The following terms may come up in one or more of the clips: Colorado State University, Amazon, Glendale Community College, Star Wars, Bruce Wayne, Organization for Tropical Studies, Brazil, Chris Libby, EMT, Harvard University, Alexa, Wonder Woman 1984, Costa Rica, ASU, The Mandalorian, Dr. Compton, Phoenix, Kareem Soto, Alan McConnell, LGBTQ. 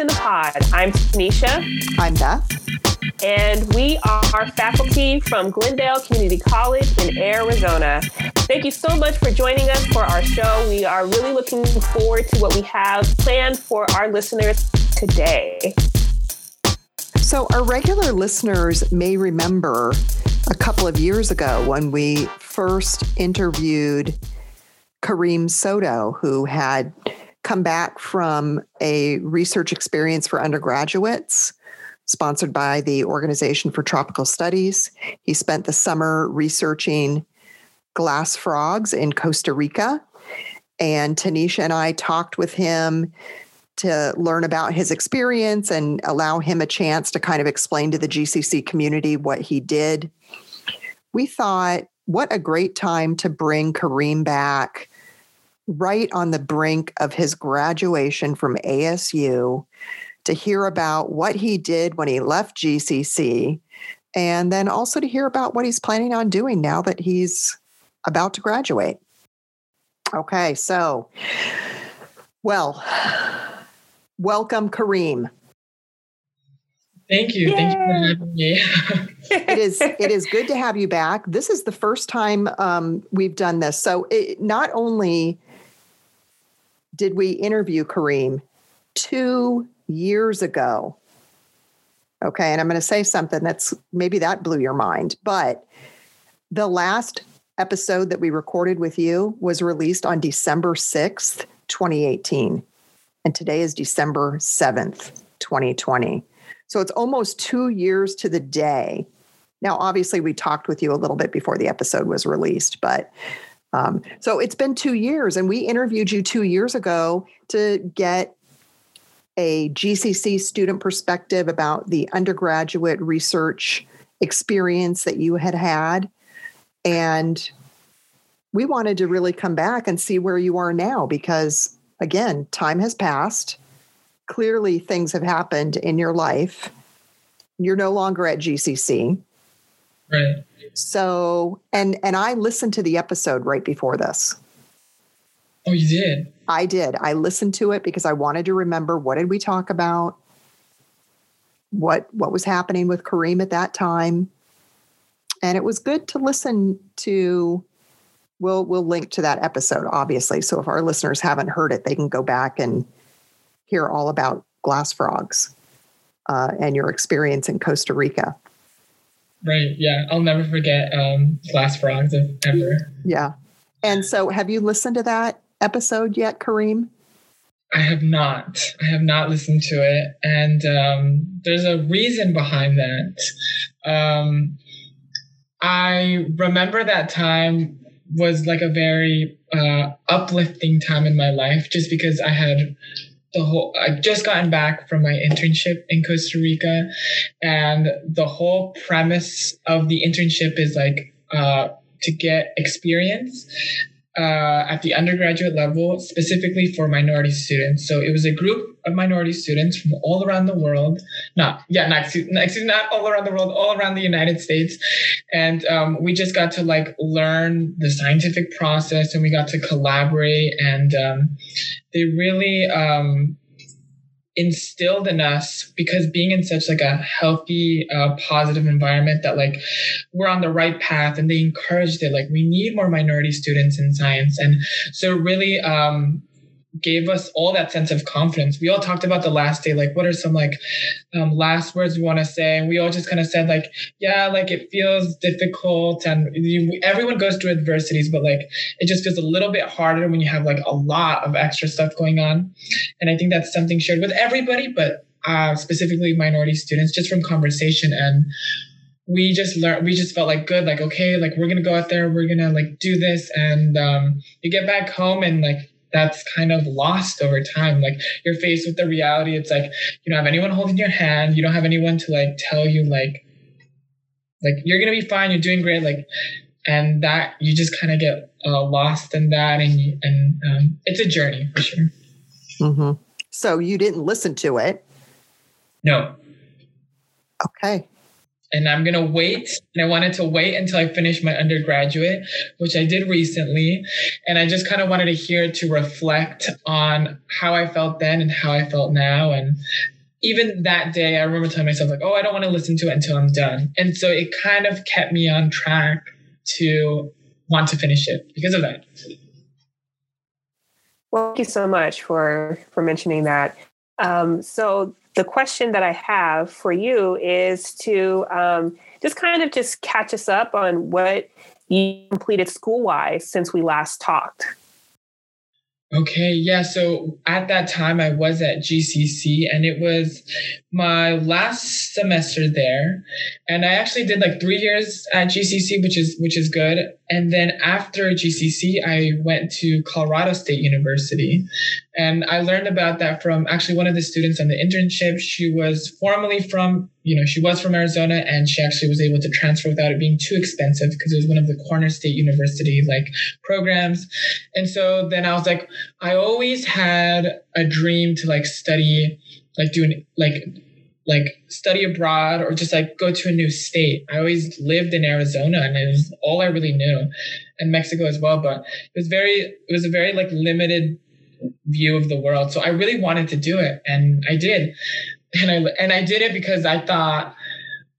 in the Pod. I'm Tanisha. I'm Beth. And we are faculty from Glendale Community College in Arizona. Thank you so much for joining us for our show. We are really looking forward to what we have planned for our listeners today. So our regular listeners may remember a couple of years ago when we first interviewed Kareem Soto, who had come back from a research experience for undergraduates sponsored by the Organization for Tropical Studies. He spent the summer researching glass frogs in Costa Rica, and Tanisha and I talked with him to learn about his experience and allow him a chance to kind of explain to the GCC community what he did. We thought, what a great time to bring Kareem back right on the brink of his graduation from ASU to hear about what he did when he left GCC, and then also to hear about what he's planning on doing now that he's about to graduate. Okay, so, well, welcome, Kareem. Thank you. Yay. Thank you for having me. It is good to have you back. This is the first time we've done this. So not only did we interview Kareem 2 years ago, okay, and I'm going to say something that's maybe that blew your mind, but the last episode that we recorded with you was released on December 6th, 2018. And today is December 7th, 2020. So it's almost 2 years to the day. Now, obviously, we talked with you a little bit before the episode was released, but so it's been 2 years, and we interviewed you 2 years ago to get a GCC student perspective about the undergraduate research experience that you had had. And we wanted to really come back and see where you are now because, again, time has passed. Clearly, things have happened in your life. You're no longer at GCC. Right. So, and I listened to the episode right before this. Oh, you did? I did. I listened to it because I wanted to remember, what did we talk about? What was happening with Kareem at that time? And it was good to listen to. We'll link to that episode, obviously. So if our listeners haven't heard it, they can go back and hear all about glass frogs and your experience in Costa Rica. Right. Yeah. I'll never forget glass frogs ever. Yeah. And so have you listened to that episode yet, Kareem? I have not. I have not listened to it. And there's a reason behind that. I remember that time was like a very uplifting time in my life, just because I had I'd just gotten back from my internship in Costa Rica, and the whole premise of the internship is like to get experience at the undergraduate level, specifically for minority students. So it was a group of minority students from all around the world. Not all around the world, all around the United States. And we just got to like learn the scientific process, and we got to collaborate. And they really instilled in us, because being in such like a healthy, positive environment, that like we're on the right path, and they encouraged it. Like, we need more minority students in science. And so really gave us all that sense of confidence. We all talked about the last day, like, what are some like last words we want to say? And we all just kind of said like, yeah, like it feels difficult, and everyone goes through adversities, but like it just feels a little bit harder when you have like a lot of extra stuff going on. And I think that's something shared with everybody, but specifically minority students, just from conversation. And we just learned, we just felt like good, like, okay, like we're going to go out there, we're going to like do this. And you get back home, and like, that's kind of lost over time. Like, you're faced with the reality. It's like, you don't have anyone holding your hand. You don't have anyone to like tell you like you're going to be fine. You're doing great. Like, and that you just kind of get lost in that. And it's a journey for sure. Mm-hmm. So you didn't listen to it? No. Okay. and I'm going to wait. And I wanted to wait until I finished my undergraduate, which I did recently. And I just kind of wanted a year to reflect on how I felt then and how I felt now. And even that day, I remember telling myself, like, oh, I don't want to listen to it until I'm done. And so it kind of kept me on track to want to finish it because of that. Well, thank you so much for mentioning that. So the question that I have for you is to just catch us up on what you completed school-wise since we last talked. Okay, yeah. So at that time, I was at GCC and it was my last semester there. And I actually did like 3 years at GCC, which is good. And then after GCC, I went to Colorado State University. And I learned about that from actually one of the students on the internship. She was formerly from, she was from Arizona, and she actually was able to transfer without it being too expensive because it was one of the corner state university like programs. And so then I was like, I always had a dream to like study, like doing like study abroad or just like go to a new state. I always lived in Arizona and it was all I really knew, and Mexico as well. But it was a very like limited view of the world. So I really wanted to do it, and I did. And I did it because I thought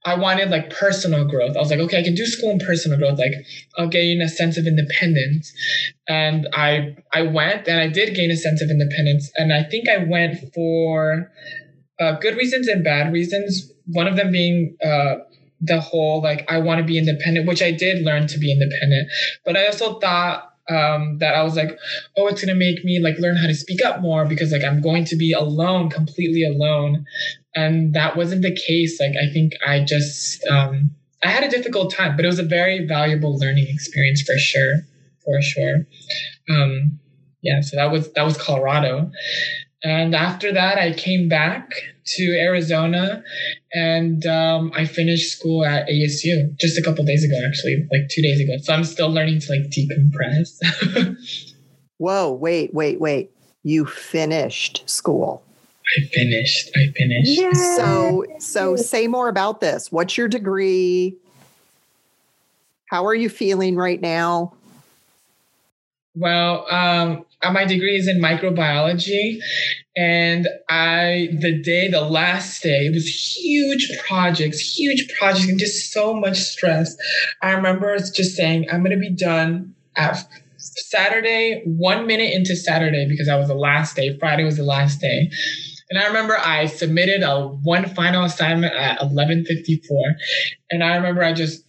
I wanted like personal growth. I was like, okay, I can do school and personal growth. Like I'll gain a sense of independence. And I went, and I did gain a sense of independence. And I think I went for good reasons and bad reasons. One of them being the whole, like, I want to be independent, which I did learn to be independent. But I also thought, that I was like, oh, it's going to make me like learn how to speak up more because like I'm going to be alone, completely alone. And that wasn't the case. Like, I think I just, I had a difficult time, but it was a very valuable learning experience for sure. So that was Colorado. And after that, I came back to Arizona and I finished school at ASU just a couple days ago, actually, like 2 days ago. So I'm still learning to like decompress. Whoa, wait. You finished school. I finished. Yay. So say more about this. What's your degree? How are you feeling right now? Well, my degree is in microbiology, and the last day, it was huge projects and just so much stress. I remember just saying, I'm going to be done at Saturday, 1 minute into Saturday, because that was the last day. Friday was the last day. And I remember I submitted one final assignment at 11:54. And I remember I just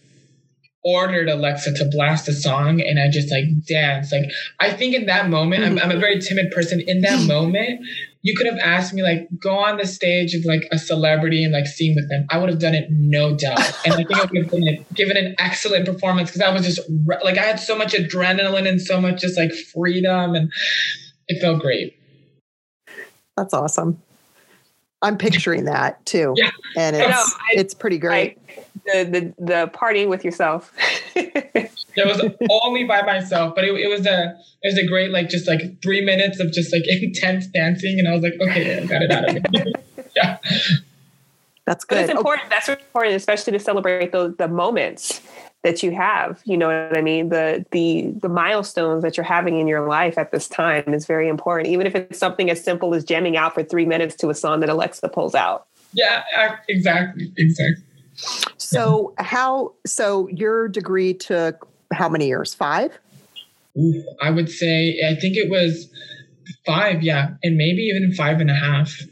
ordered Alexa to blast a song, and I just like danced. Like, I think in that moment, I'm a very timid person. In that moment, you could have asked me like, go on the stage of like a celebrity and like sing with them. I would have done it, no doubt. And I think I would have given an excellent performance because I was just like, I had so much adrenaline and so much just like freedom, and it felt great. That's awesome. I'm picturing that too. Yeah. And it's pretty great. The party with yourself. It was only by myself, but it was a great, like, just like 3 minutes of just like intense dancing. And I was like, okay, I got it out of me. Yeah. That's good. But it's important. Okay. That's important, especially to celebrate the moments that you have, you know what I mean? The milestones that you're having in your life at this time is very important. Even if it's something as simple as jamming out for 3 minutes to a song that Alexa pulls out. Yeah, exactly. So so your degree took how many years? 5? Ooh, I would say, I think it was 5. Yeah. And maybe even 5.5.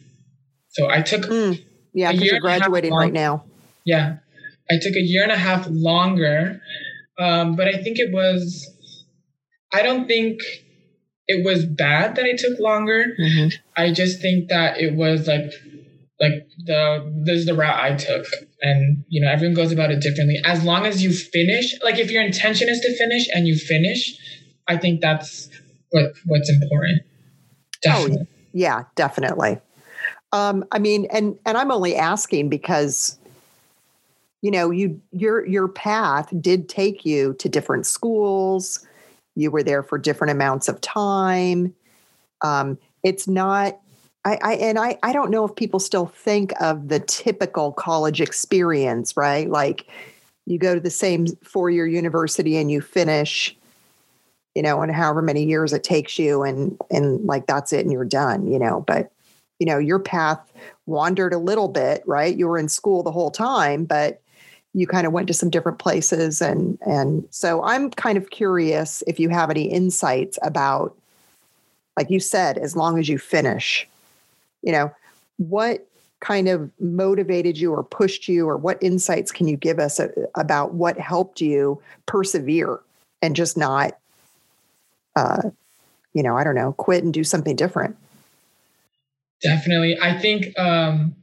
So I took, yeah, because you're graduating right now. Yeah. I took a 1.5 years longer. But I think I don't think it was bad that I took longer. Mm-hmm. I just think that it was like this is the route I took. And, everyone goes about it differently. As long as you finish, like if your intention is to finish and you finish, I think that's what's important. Definitely. Oh, yeah, definitely. I mean, and I'm only asking because, your path did take you to different schools. You were there for different amounts of time. It's not I don't know if people still think of the typical college experience, right? Like you go to the same four-year university and you finish, you know, and however many years it takes you and like, that's it and you're done, you know, but you know, your path wandered a little bit, right? You were in school the whole time, but you kind of went to some different places. And so I'm kind of curious if you have any insights about, like you said, as long as you finish, you know, what kind of motivated you or pushed you, or what insights can you give us about what helped you persevere and just not, you know, I don't know, quit and do something different? Definitely. I think when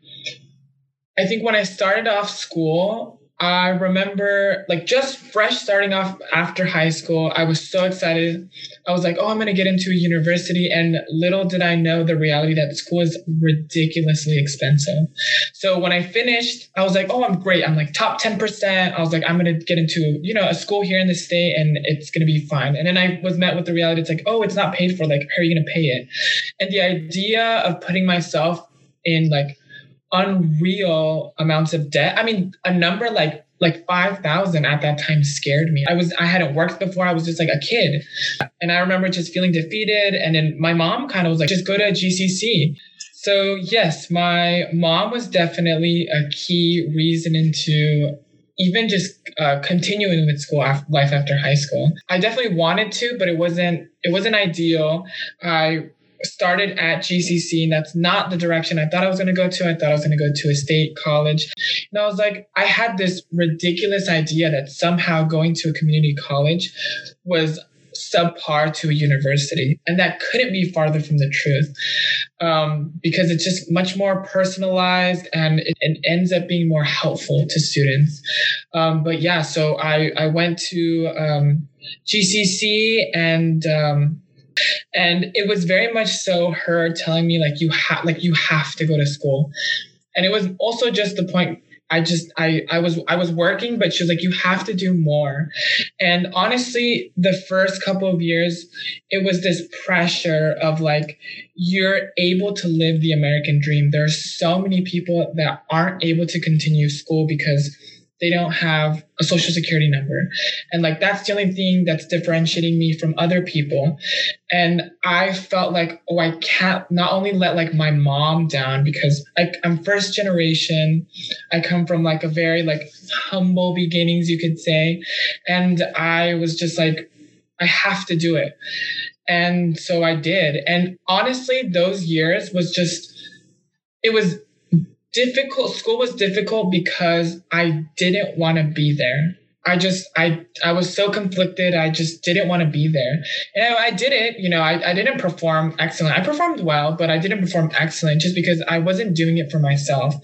I started off school, I remember like just fresh starting off after high school, I was so excited. I was like, oh, I'm going to get into a university. And little did I know the reality that school is ridiculously expensive. So when I finished, I was like, oh, I'm great. I'm like top 10%. I was like, I'm going to get into, you know, a school here in the state and it's going to be fine. And then I was met with the reality. It's like, oh, it's not paid for. Like, how are you going to pay it? And the idea of putting myself in like unreal amounts of debt. I mean, a number like 5,000 at that time scared me. I hadn't worked before. I was just like a kid. And I remember just feeling defeated. And then my mom kind of was like, just go to GCC. So yes, my mom was definitely a key reason into even just continuing with school life after high school. I definitely wanted to, but it wasn't ideal. I started at GCC, and that's not the direction I thought I was going to go to. I thought I was going to go to a state college. And I was like, I had this ridiculous idea that somehow going to a community college was subpar to a university. And that couldn't be farther from the truth, because it's just much more personalized and it ends up being more helpful to students. But yeah, so I went to GCC and it was very much so her telling me like, you have to go to school. And it was also just the point. I was working, but she was like, you have to do more. And honestly, the first couple of years, it was this pressure of like, you're able to live the American dream. There are so many people that aren't able to continue school because they don't have a social security number. And like, that's the only thing that's differentiating me from other people. And I felt like, oh, I can't not only let like my mom down because I'm first generation. I come from like a very like humble beginnings, you could say. And I was just like, I have to do it. And so I did. And honestly, those years was just, it was difficult. School was difficult because I didn't want to be there. I was so conflicted. I just didn't want to be there. And I did it, you know, I didn't perform excellent. I performed well, but I didn't perform excellent just because I wasn't doing it for myself.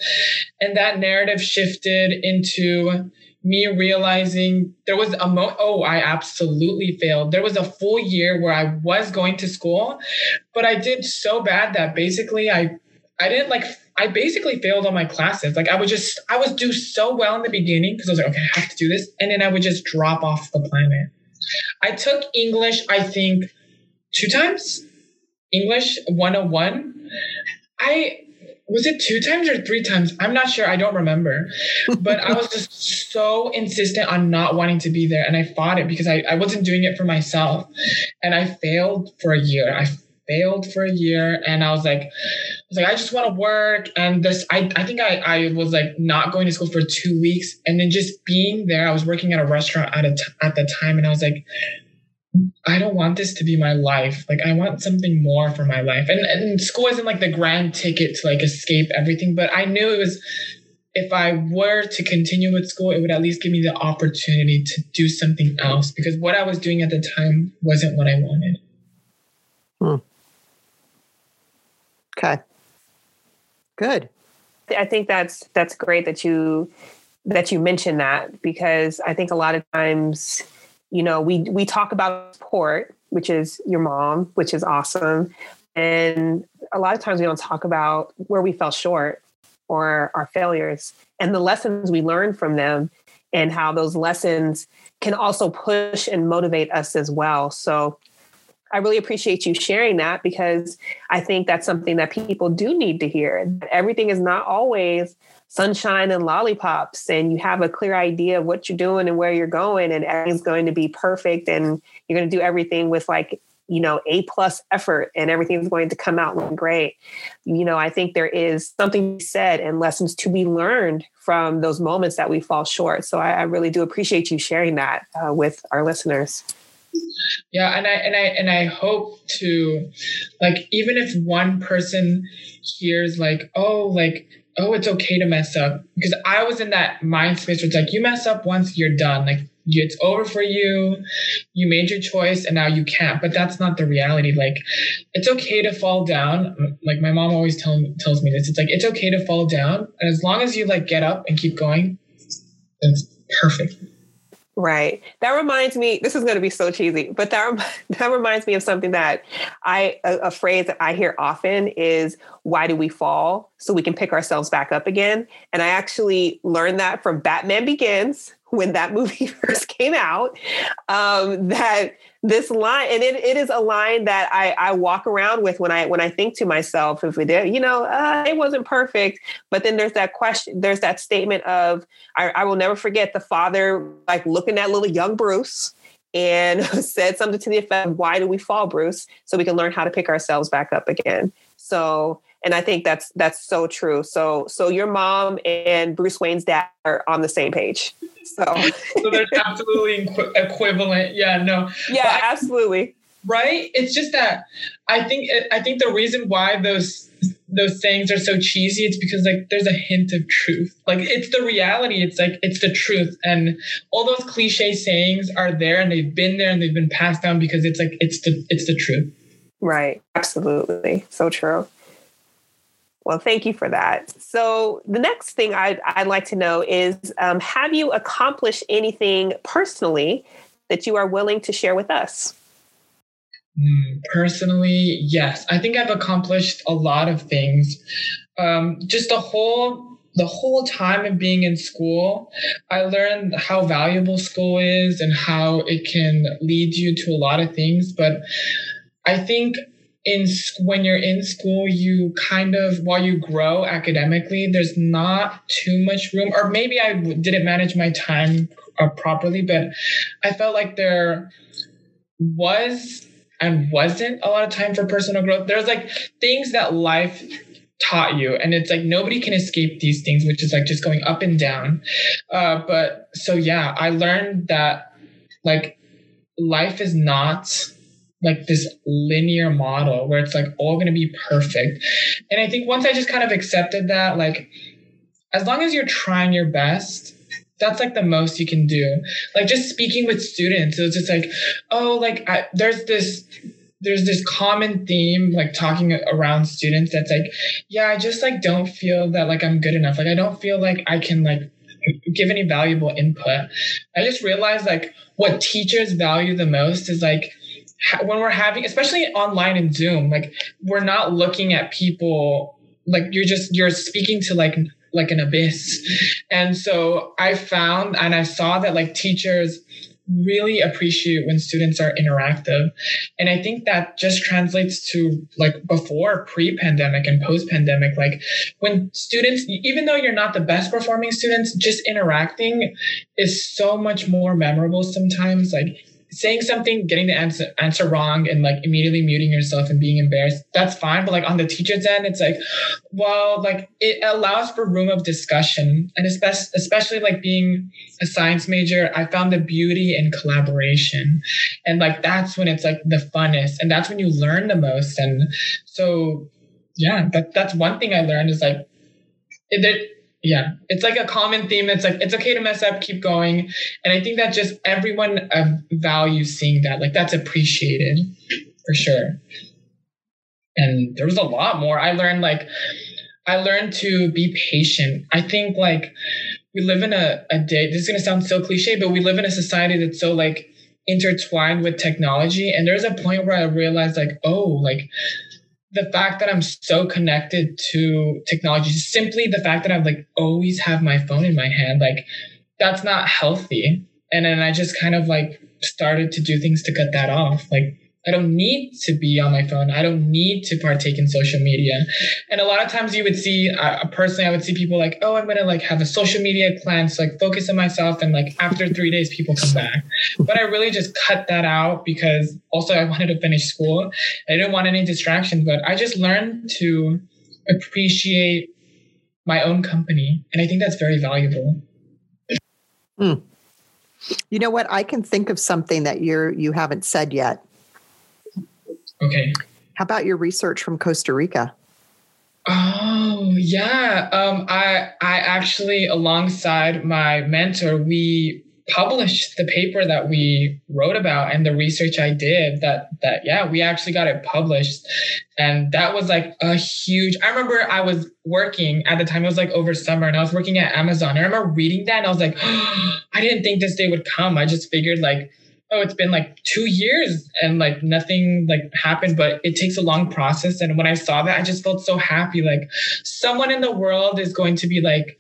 And that narrative shifted into me realizing there was a I absolutely failed. There was a full year where I was going to school, but I did so bad that basically I basically failed all my classes. Like I would do so well in the beginning because I was like, okay, I have to do this. And then I would just drop off the planet. I took English, I think 2 times, English 101. Was it 2 times or 3 times? I'm not sure. I don't remember. But I was just so insistent on not wanting to be there. And I fought it because I wasn't doing it for myself. And I failed for a year. And I was like, I just want to work. And this, I think I was like not going to school for 2 weeks and then just being there. I was working at a restaurant at the time. And I was like, I don't want this to be my life. Like, I want something more for my life. And school isn't like the grand ticket to like escape everything, but I knew it was, if I were to continue with school, it would at least give me the opportunity to do something else because what I was doing at the time wasn't what I wanted. Hmm. Okay. Good. I think that's great that you mentioned that because I think a lot of times, you know, we talk about support, which is your mom, which is awesome. And a lot of times we don't talk about where we fell short or our failures and the lessons we learned from them and how those lessons can also push and motivate us as well. So I really appreciate you sharing that, because I think that's something that people do need to hear. Everything is not always sunshine and lollipops, and you have a clear idea of what you're doing and where you're going, and everything's going to be perfect, and you're going to do everything with, like, you know, A+ effort, and everything's going to come out great. You know, I think there is something said and lessons to be learned from those moments that we fall short. So I really do appreciate you sharing that with our listeners. Yeah. And I hope to, like, even if one person hears like, oh, it's okay to mess up, because I was in that mind space where it's like, you mess up once, you're done. Like, it's over for you. You made your choice and now you can't. But that's not the reality. Like, it's okay to fall down. Like, my mom always tells me this. It's like, it's okay to fall down. And as long as you, like, get up and keep going, it's perfect. Right. That reminds me, this is going to be so cheesy, but that reminds me of something that a phrase that I hear often is, why do we fall? So we can pick ourselves back up again. And I actually learned that from Batman Begins, when that movie first came out, that this line, and it is a line that I walk around with when I think to myself, if we did, you know, it wasn't perfect. But then there's that question, there's that statement of, I will never forget the father, like, looking at little young Bruce and said something to the effect, why do we fall, Bruce? So we can learn how to pick ourselves back up again. So, and I think that's so true. So your mom and Bruce Wayne's dad are on the same page. So there's absolutely equivalent. Yeah, no. Yeah, absolutely. Right. It's just that I think the reason why those sayings are so cheesy, it's because, like, there's a hint of truth. Like, it's the reality. It's like, it's the truth. And all those cliche sayings are there, and they've been there, and they've been passed down because it's like, it's the truth. Right. Absolutely. So true. Well, thank you for that. So the next thing I'd like to know is, have you accomplished anything personally that you are willing to share with us? Personally, yes. I think I've accomplished a lot of things. Just the whole time of being in school, I learned how valuable school is and how it can lead you to a lot of things. But I think when you're in school, you kind of, while you grow academically, there's not too much room, or maybe I didn't manage my time properly, but I felt like there was and wasn't a lot of time for personal growth. There's, like, things that life taught you, and it's like nobody can escape these things, which is, like, just going up and down. But so, yeah, I learned that, like, life is not like this linear model where it's like all going to be perfect. And I think once I just kind of accepted that, like, as long as you're trying your best, that's like the most you can do. Like, just speaking with students, it was just like, oh, like there's this common theme, like, talking around students, that's like, yeah, I just, like, don't feel that, like, I'm good enough. Like, I don't feel like I can, like, give any valuable input. I just realized, like, what teachers value the most is, like, when we're having, especially online and Zoom, like, we're not looking at people, like, you're speaking to like an abyss. And so I found, and I saw that, like, teachers really appreciate when students are interactive. And I think that just translates to, like, before pre-pandemic and post-pandemic, like, when students, even though you're not the best performing students, just interacting is so much more memorable sometimes. Like, saying something, getting the answer wrong, and, like, immediately muting yourself and being embarrassed, that's fine. But, like, on the teacher's end, it's like, well, like, it allows for room of discussion. And especially, like, being a science major, I found the beauty in collaboration. And, like, that's when it's, like, the funnest, and that's when you learn the most. And so, yeah, that's one thing I learned is, like, yeah, it's like a common theme. It's like, it's okay to mess up, keep going. And I think that just everyone values seeing that. Like, that's appreciated for sure. And there was a lot more. I learned to be patient. I think, like, we live in a day, this is going to sound so cliche, but we live in a society that's so, like, intertwined with technology. And there's a point where I realized, like, oh, like, the fact that I'm so connected to technology, simply the fact that I'm, like, always have my phone in my hand, like, that's not healthy. And then I just kind of, like, started to do things to cut that off. Like, I don't need to be on my phone. I don't need to partake in social media. And a lot of times you would see, personally, I would see people like, oh, I'm going to like have a social media plan. So like focus on myself. And like after 3 days, people come back. But I really just cut that out because also I wanted to finish school. I didn't want any distractions, but I just learned to appreciate my own company. And I think that's very valuable. Mm. You know what? I can think of something that you haven't said yet. Okay. How about your research from Costa Rica? Oh, yeah. I actually, alongside my mentor, we published the paper that we wrote about and the research I did that we actually got it published. And that was like a huge, I remember I was working at the time, it was like over summer and I was working at Amazon. I remember reading that and I was like, oh, I didn't think this day would come. I just figured like, oh, it's been like 2 years and like nothing like happened, but it takes a long process. And when I saw that, I just felt so happy. Like someone in the world is going to be like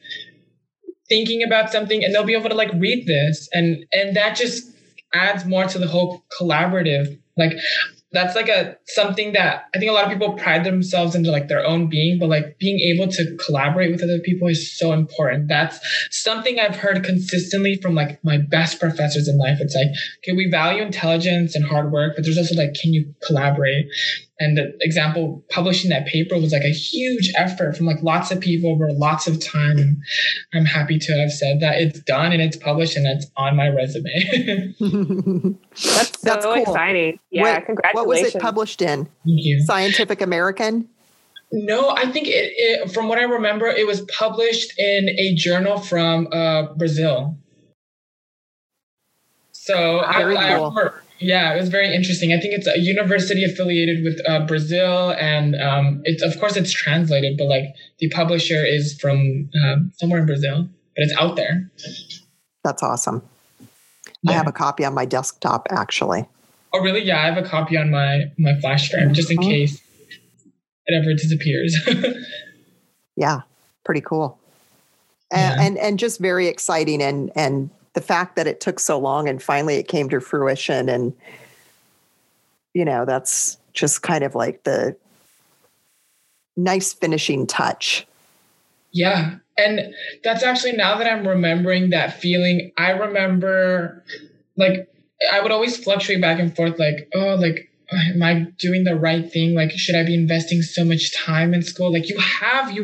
thinking about something and they'll be able to like read this. And that just adds more to the whole collaborative. Like that's like something that I think a lot of people pride themselves into like their own being, but like being able to collaborate with other people is so important. That's something I've heard consistently from like my best professors in life. It's like, okay, we value intelligence and hard work, but there's also like, can you collaborate? And the example, publishing that paper was like a huge effort from like lots of people over lots of time. And I'm happy to have said that it's done and it's published and it's on my resume. that's so cool. Exciting. Yeah, congratulations. What was it published in? Thank you. Scientific American? No, I think it, from what I remember, it was published in a journal from Brazil. So I remember. Yeah, it was very interesting. I think it's a university affiliated with Brazil, and it's of course it's translated, but like the publisher is from somewhere in Brazil, but it's out there. That's awesome. Yeah. I have a copy on my desktop, actually. Oh, really? Yeah, I have a copy on my flash drive just in case it ever disappears. Yeah, pretty cool, and just very exciting and. The fact that it took so long and finally it came to fruition, and, you know, that's just kind of like the nice finishing touch. Yeah. And that's actually, now that I'm remembering that feeling, I remember like, I would always fluctuate back and forth, like, oh, like, am I doing the right thing? Like, should I be investing so much time in school? Like you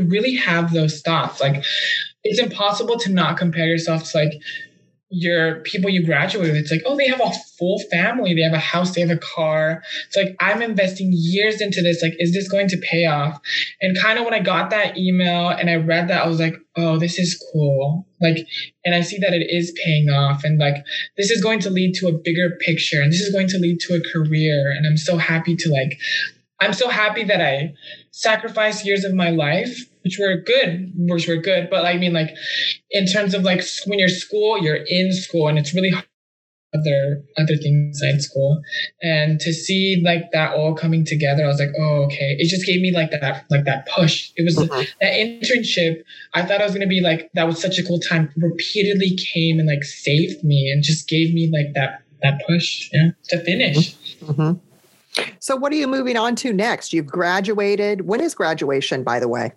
really have those thoughts. Like it's impossible to not compare yourself to like, your people you graduate with, it's like, oh, they have a full family. They have a house, they have a car. It's like, I'm investing years into this. Like, is this going to pay off? And kind of when I got that email and I read that, I was like, oh, this is cool. Like, and I see that it is paying off. And like, this is going to lead to a bigger picture. And this is going to lead to a career. And I'm so happy that I sacrificed years of my life, which were good. But I mean, like, in terms of like when you're in school and it's really hard to do other things inside school. And to see like that all coming together, I was like, oh, okay. It just gave me like that push. It was that internship. I thought I was going to be like, that was such a cool time, repeatedly came and like saved me and just gave me like that push to finish. Mm-hmm. So what are you moving on to next? You've graduated. When is graduation, by the way?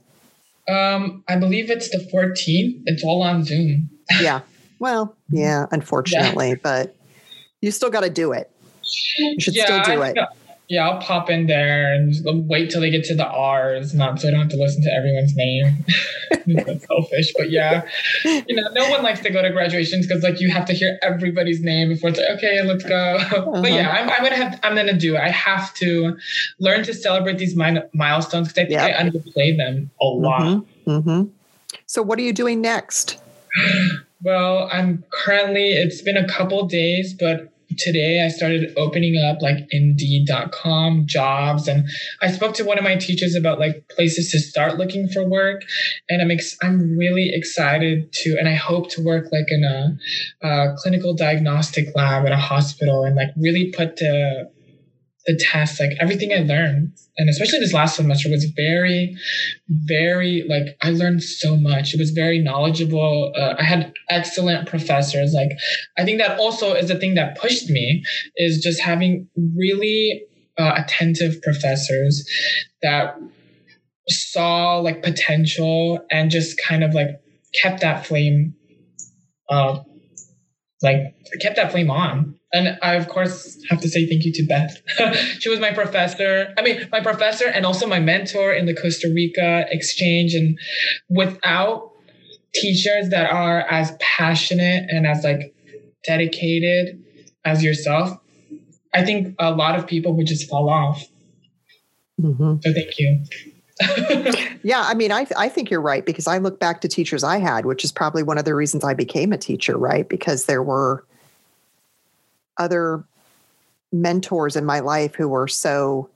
I believe it's the 14th. It's all on Zoom. Yeah. Well, yeah, unfortunately, but you still got to do it. You should still do it. Yeah, I'll pop in there and wait till they get to the R's, not so I don't have to listen to everyone's name. That's selfish, but yeah, you know, no one likes to go to graduations because like you have to hear everybody's name before it's like, okay, let's go. Uh-huh. But yeah, I'm gonna do it. I have to learn to celebrate these milestones because I think I underplay them a lot. Mm-hmm. So, what are you doing next? Well, it's been a couple days, but. Today I started opening up like indeed.com jobs, and I spoke to one of my teachers about like places to start looking for work, and I'm really excited to, and I hope to work like in a clinical diagnostic lab at a hospital and like really put the test like everything I learned. And especially this last semester was very, very like I learned so much. It was very knowledgeable. I had excellent professors. Like I think that also is the thing that pushed me, is just having really attentive professors that saw like potential and just kind of like kept that flame on. And I, of course, have to say thank you to Beth. She was my professor. I mean, my professor and also my mentor in the Costa Rica exchange. And without teachers that are as passionate and as like dedicated as yourself, I think a lot of people would just fall off. Mm-hmm. So thank you. Yeah, I mean, I think you're right, because I look back to teachers I had, which is probably one of the reasons I became a teacher, right? Because there were other mentors in my life who were so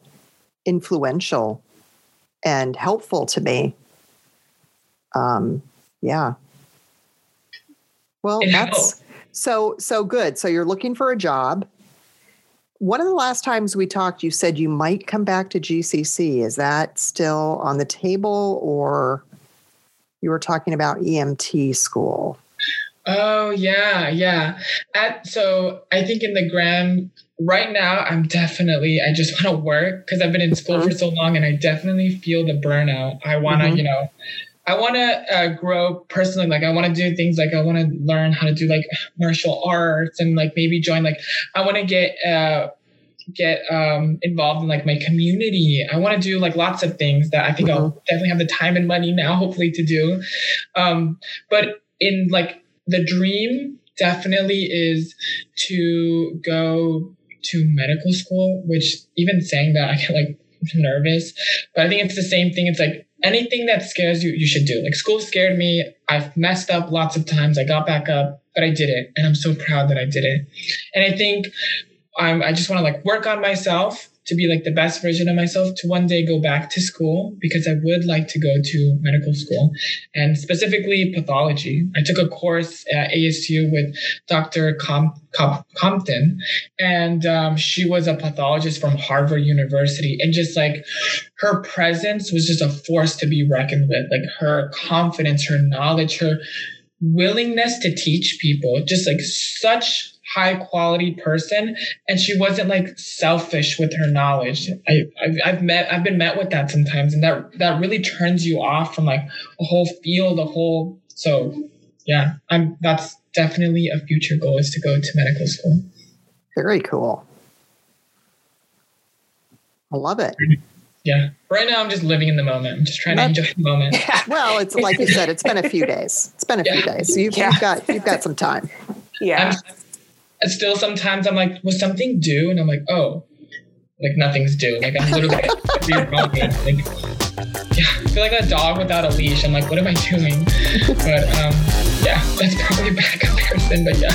influential and helpful to me. Yeah. Well, that's so good. So you're looking for a job. One of the last times we talked, you said you might come back to GCC. Is that still on the table, or you were talking about EMT school? Oh, yeah. So I think in the gram right now, I just want to work, because I've been in school for so long and I definitely feel the burnout. I want to, I want to grow personally. Like I want to do things like I want to learn how to do like martial arts and like maybe join, like I want to get involved in like my community. I want to do like lots of things that I think I'll definitely have the time and money now, hopefully, to do. But in like, the dream definitely is to go to medical school, which even saying that, I get like nervous, but I think it's the same thing. It's like anything that scares you, you should do. Like school scared me. I've messed up lots of times. I got back up, but I did it. And I'm so proud that I did it. And I think I just want to like work on myself to be like the best version of myself, to one day go back to school, because I would like to go to medical school, and specifically pathology. I took a course at ASU with Dr. Compton, and she was a pathologist from Harvard University. And just like her presence was just a force to be reckoned with, like her confidence, her knowledge, her willingness to teach people, just like such high quality person. And she wasn't like selfish with her knowledge. I've been met with that sometimes, and that really turns you off from like a whole field, so yeah, that's definitely a future goal, is to go to medical school. Very cool. I love it. Yeah. Right now I'm just living in the moment. I'm just trying to enjoy the moment. Yeah. Well, it's like you said, it's been a few days. You've got some time. Yeah. And still sometimes I'm like, was something due? And I'm like, oh, like nothing's due. Like I'm literally I feel like a dog without a leash. I'm like, what am I doing? But yeah, that's probably a bad comparison, but yeah.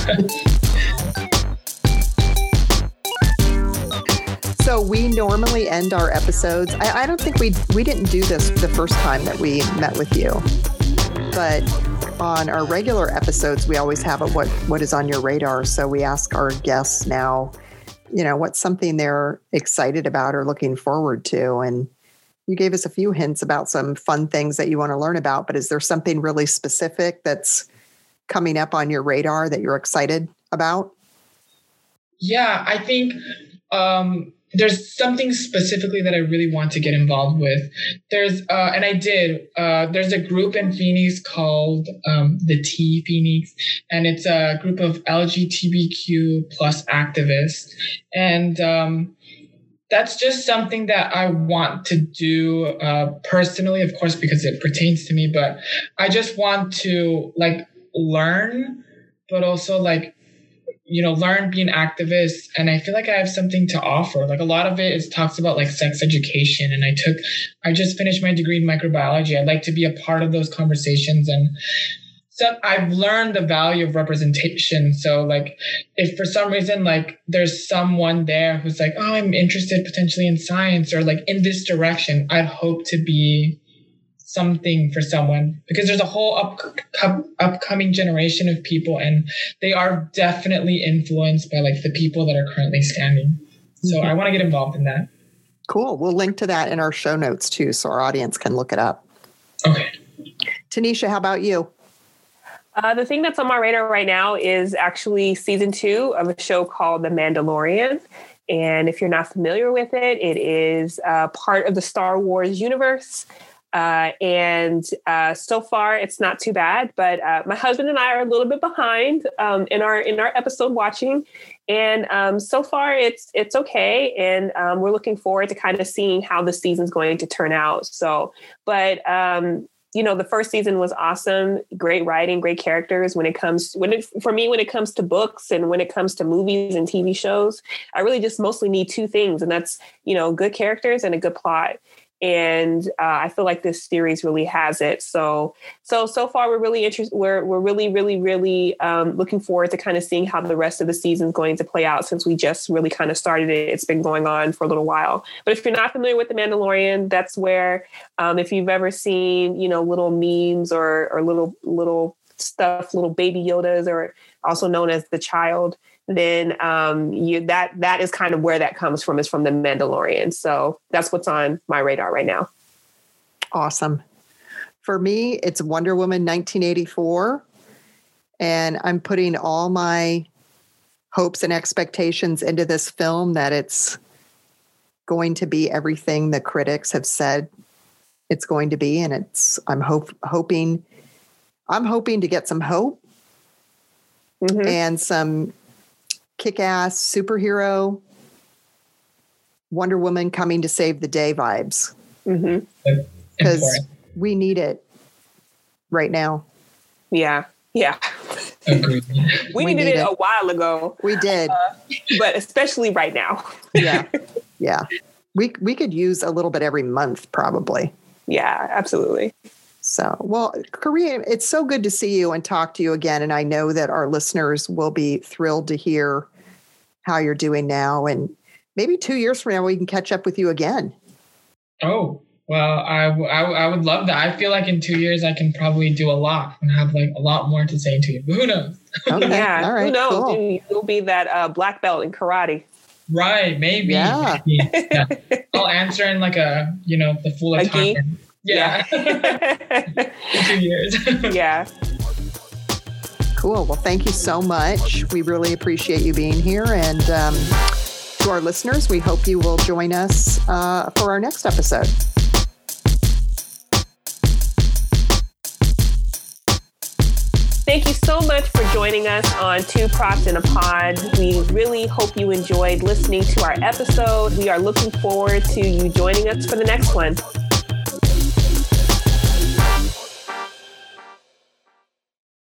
So we normally end our episodes. I don't think we didn't do this the first time that we met with you, but on our regular episodes, we always have a what is on your radar. So we ask our guests now, what's something they're excited about or looking forward to. And you gave us a few hints about some fun things that you want to learn about, but is there something really specific that's coming up on your radar that you're excited about? Yeah, I think there's something specifically that I really want to get involved with. There's a group in Phoenix called the T Phoenix, and it's a group of LGBTQ plus activists. And that's just something that I want to do personally, of course, because it pertains to me, but I just want to like learn, but also like learn, be an activist. And I feel like I have something to offer. Like a lot of it is talks about like sex education. And I just finished my degree in microbiology. I'd like to be a part of those conversations. And so I've learned the value of representation. So like if for some reason, like there's someone there who's like, oh, I'm interested potentially in science or like in this direction, I'd hope to be something for someone, because there's a whole upcoming generation of people, and they are definitely influenced by like the people that are currently standing. So I want to get involved in that. Cool. We'll link to that in our show notes too, so our audience can look it up. Okay. Tanisha, how about you? The thing that's on my radar right now is actually season 2 of a show called The Mandalorian. And if you're not familiar with it, it is part of the Star Wars universe. And so far, it's not too bad. But my husband and I are a little bit behind in our episode watching. And so far, it's okay. And we're looking forward to kind of seeing how the season's going to turn out. So, but the first season was awesome. Great writing, great characters. For me, when it comes to books and when it comes to movies and TV shows, I really just mostly need two things, and that's good characters and a good plot. And I feel like this series really has it. So far, we're really interested. We're really, really, really looking forward to kind of seeing how the rest of the season's going to play out. Since we just really kind of started it, it's been going on for a little while. But if you're not familiar with The Mandalorian, that's where, if you've ever seen, little memes or little stuff, little baby Yodas, or also known as the child, then that is kind of where that comes from, is from The Mandalorian. So that's what's on my radar right now. Awesome. For me, it's Wonder Woman 1984. And I'm putting all my hopes and expectations into this film that it's going to be everything the critics have said it's going to be. And I'm hoping to get some hope, mm-hmm. and some kick-ass superhero Wonder Woman coming to save the day vibes, because mm-hmm. we need it right now. Yeah. Agreed. we needed it a while ago. We did, but especially right now. yeah. We could use a little bit every month, probably. Yeah, absolutely. So, well, Kareem, it's so good to see you and talk to you again. And I know that our listeners will be thrilled to hear how you're doing now. And maybe 2 years from now, we can catch up with you again. Oh, well, I would love that. I feel like in 2 years, I can probably do a lot and have like a lot more to say to you. But who knows? Okay. Yeah, all right, who knows? Cool. You'll be that black belt in karate. Right, maybe. Yeah. Yeah. I'll answer in like a, the full of time. Yeah. 2 years. Yeah. Cool. Well, thank you so much. We really appreciate you being here. And to our listeners, we hope you will join us for our next episode. Thank you so much for joining us on Two Props in a Pod. We really hope you enjoyed listening to our episode. We are looking forward to you joining us for the next one.